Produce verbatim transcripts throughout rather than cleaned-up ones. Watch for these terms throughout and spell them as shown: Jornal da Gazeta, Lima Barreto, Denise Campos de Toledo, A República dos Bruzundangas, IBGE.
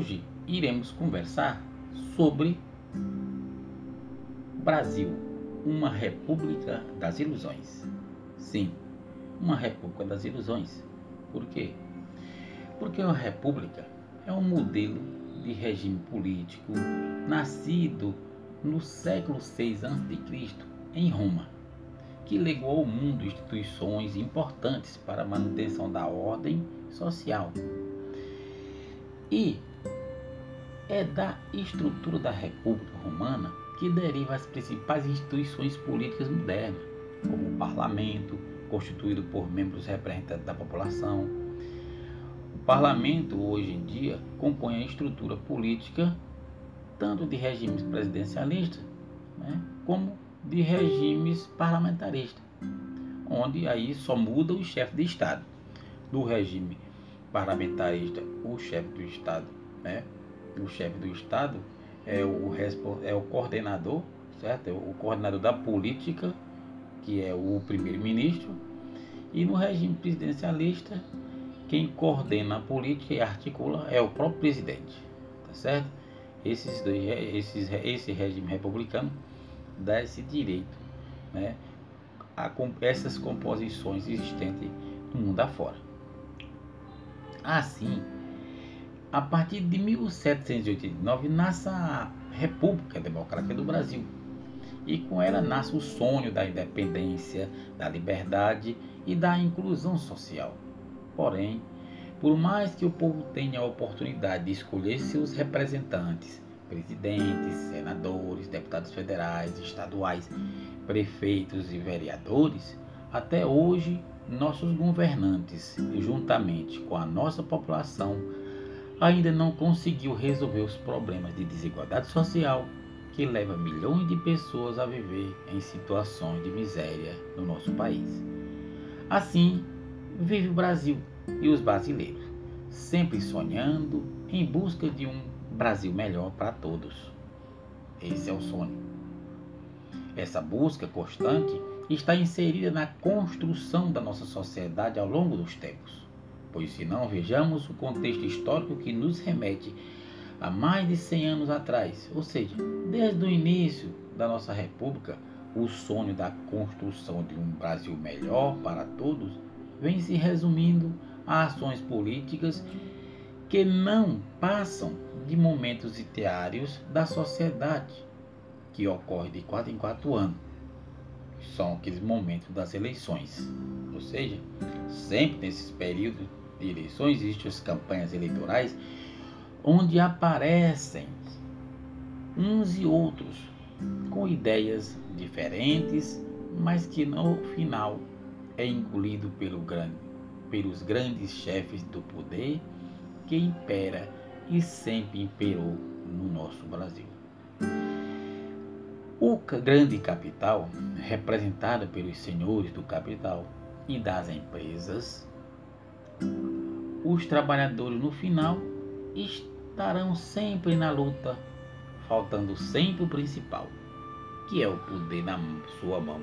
hoje iremos conversar sobre Brasil, uma república das ilusões. Sim, uma república das ilusões. Por quê? Porque uma república é um modelo de regime político nascido no século seis antes de Cristo em Roma, que legou ao mundo instituições importantes para a manutenção da ordem social. E é da estrutura da República Romana que deriva as principais instituições políticas modernas, como o parlamento, constituído por membros representantes da população. O parlamento, hoje em dia, compõe a estrutura política tanto de regimes presidencialistas, né, como de regimes parlamentaristas, onde aí só muda o chefe de Estado. Do regime parlamentarista, o chefe do Estado, né, o chefe do Estado é o, é o coordenador, certo? É o coordenador da política, que é o primeiro-ministro, e no regime presidencialista, quem coordena a política e articula é o próprio presidente, tá certo? Esses dois, esses, esse regime republicano dá esse direito, né, a essas composições existentes no mundo afora. Assim, a partir de mil setecentos e oitenta e nove, nasce a República Democrática do Brasil, e com ela nasce o sonho da independência, da liberdade e da inclusão social. Porém, por mais que o povo tenha a oportunidade de escolher seus representantes, presidentes, senadores, deputados federais, estaduais, prefeitos e vereadores, até hoje nossos governantes, juntamente com a nossa população, ainda não conseguiu resolver os problemas de desigualdade social, que leva milhões de pessoas a viver em situações de miséria no nosso país. Assim, vive o Brasil e os brasileiros, sempre sonhando em busca de um Brasil melhor para todos. Esse é o sonho. Essa busca constante está inserida na construção da nossa sociedade ao longo dos tempos, pois se não vejamos o contexto histórico que nos remete há mais de cem anos atrás, ou seja, desde o início da nossa república, o sonho da construção de um Brasil melhor para todos vem se resumindo a ações políticas que não passam de momentos itinerários da sociedade, que ocorre de quatro em quatro anos. São aqueles momentos das eleições, ou seja, sempre nesses períodos de eleições existem as campanhas eleitorais, onde aparecem uns e outros com ideias diferentes, mas que no final é engolido pelo grande, pelos grandes chefes do poder que impera e sempre imperou no nosso Brasil. O grande capital, representado pelos senhores do capital e das empresas, os trabalhadores no final estarão sempre na luta, faltando sempre o principal, que é o poder na sua mão,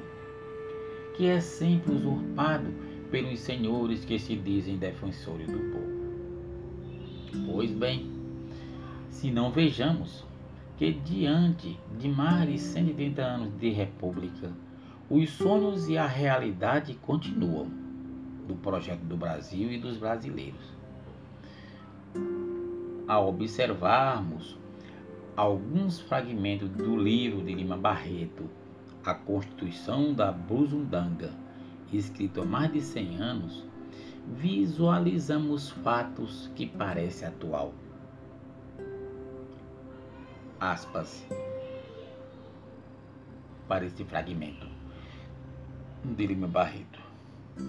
que é sempre usurpado pelos senhores que se dizem defensores do povo. Pois bem, se não vejamos que diante de mais de cento e trinta anos de república, os sonhos e a realidade continuam do projeto do Brasil e dos brasileiros. Ao observarmos alguns fragmentos do livro de Lima Barreto, A Constituição da Bruzundanga, escrito há mais de cem anos, visualizamos fatos que parecem atual. Aspas para este fragmento de Lima Barreto,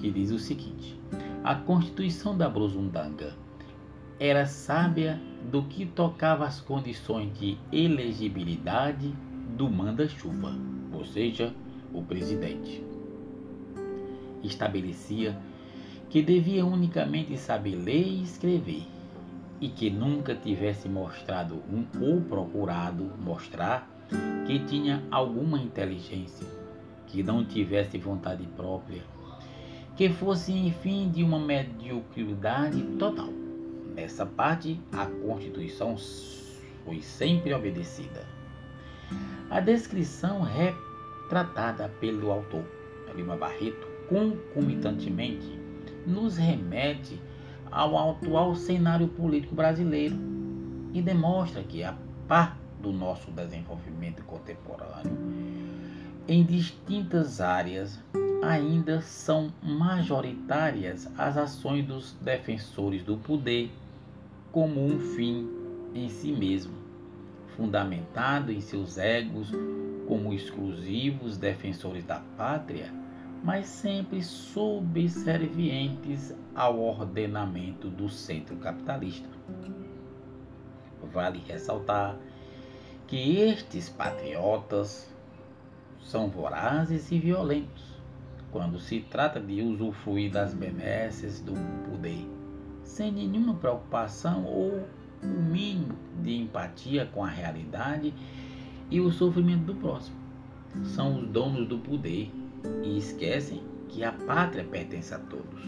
que diz o seguinte: a Constituição da Bruzundanga era sábia do que tocava as condições de elegibilidade do manda-chuva, ou seja, o presidente. Estabelecia que devia unicamente saber ler e escrever, e que nunca tivesse mostrado um, ou procurado mostrar que tinha alguma inteligência, que não tivesse vontade própria, que fosse, enfim, de uma mediocridade total. Nessa parte, a Constituição foi sempre obedecida. A descrição retratada pelo autor Lima Barreto concomitantemente nos remete ao atual cenário político brasileiro e demonstra que, a par do nosso desenvolvimento contemporâneo, em distintas áreas ainda são majoritárias as ações dos defensores do poder como um fim em si mesmo, fundamentado em seus egos como exclusivos defensores da pátria, mas sempre subservientes ao ordenamento do centro capitalista. Vale ressaltar que estes patriotas são vorazes e violentos quando se trata de usufruir das benesses do poder, sem nenhuma preocupação ou o mínimo de empatia com a realidade e o sofrimento do próximo. São os donos do poder e esquecem que a pátria pertence a todos.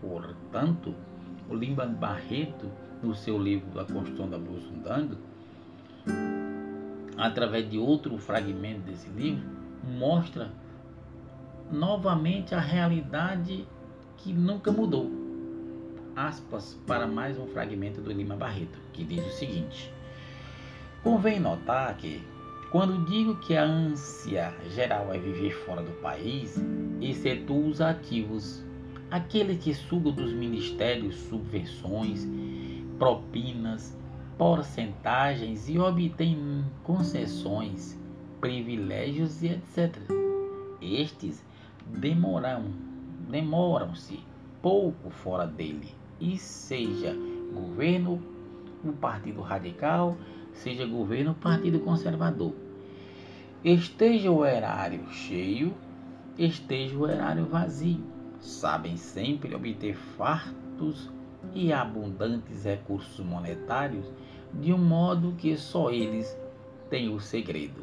Portanto, o Lima Barreto, no seu livro A República dos Bruzundangas, através de outro fragmento desse livro, mostra novamente a realidade que nunca mudou. Aspas para mais um fragmento do Lima Barreto, que diz o seguinte: convém notar que, quando digo que a ânsia geral é viver fora do país, excetuo os ativos, aqueles que sugam dos ministérios subvenções, propinas, porcentagens e obtêm concessões, privilégios e etcétera. Estes demoram, demoram-se pouco fora dele, e seja governo um partido radical, seja governo partido conservador. Esteja o erário cheio, esteja o erário vazio, sabem sempre obter fartos e abundantes recursos monetários, de um modo que só eles têm o segredo.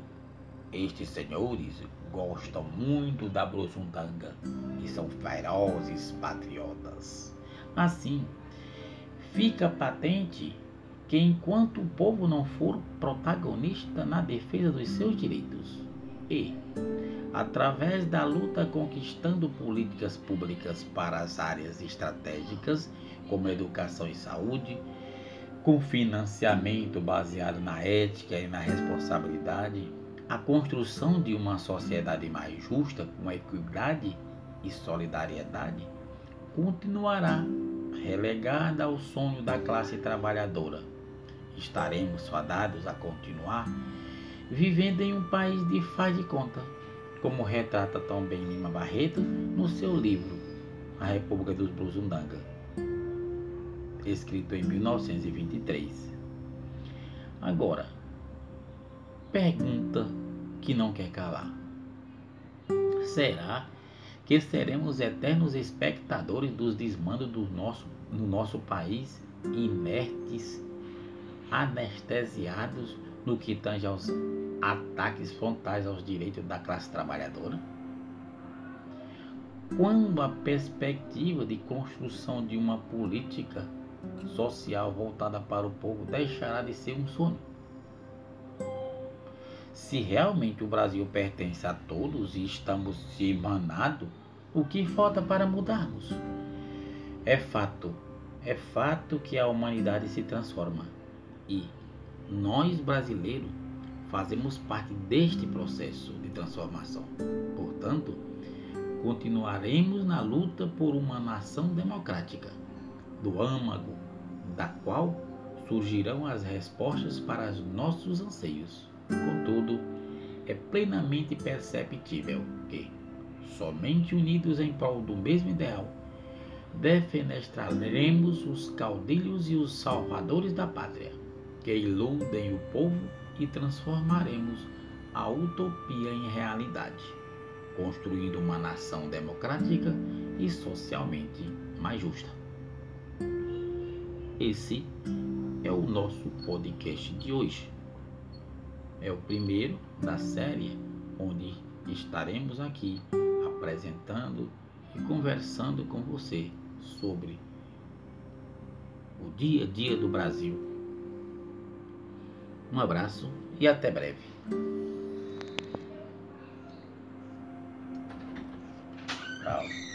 Estes senhores gostam muito da Bruzundanga e são ferozes patriotas. Assim, fica patente que, enquanto o povo não for protagonista na defesa dos seus direitos e, através da luta conquistando políticas públicas para as áreas estratégicas, como educação e saúde, com financiamento baseado na ética e na responsabilidade, a construção de uma sociedade mais justa, com equidade e solidariedade, continuará relegada ao sonho da classe trabalhadora. Estaremos fadados a continuar vivendo em um país de faz de conta, como retrata também Lima Barreto no seu livro A República dos Bruzundangas, escrito em mil novecentos e vinte e três. Agora, pergunta que não quer calar: será que seremos eternos espectadores dos desmandos do nosso, no nosso país, inertes, anestesiados no que tange aos ataques frontais aos direitos da classe trabalhadora? Quando a perspectiva de construção de uma política social voltada para o povo deixará de ser um sonho? Se realmente o Brasil pertence a todos e estamos emanados, o que falta para mudarmos? É fato, é fato que a humanidade se transforma e nós, brasileiros, fazemos parte deste processo de transformação. Portanto, continuaremos na luta por uma nação democrática, do âmago da qual surgirão as respostas para os nossos anseios. Contudo, é plenamente perceptível que, somente unidos em prol do mesmo ideal, defenestraremos os caudilhos e os salvadores da pátria, que iludem o povo, e transformaremos a utopia em realidade, construindo uma nação democrática e socialmente mais justa. Esse é o nosso podcast de hoje. É o primeiro da série, onde estaremos aqui apresentando e conversando com você sobre o dia a dia do Brasil. Um abraço e até breve. Wow.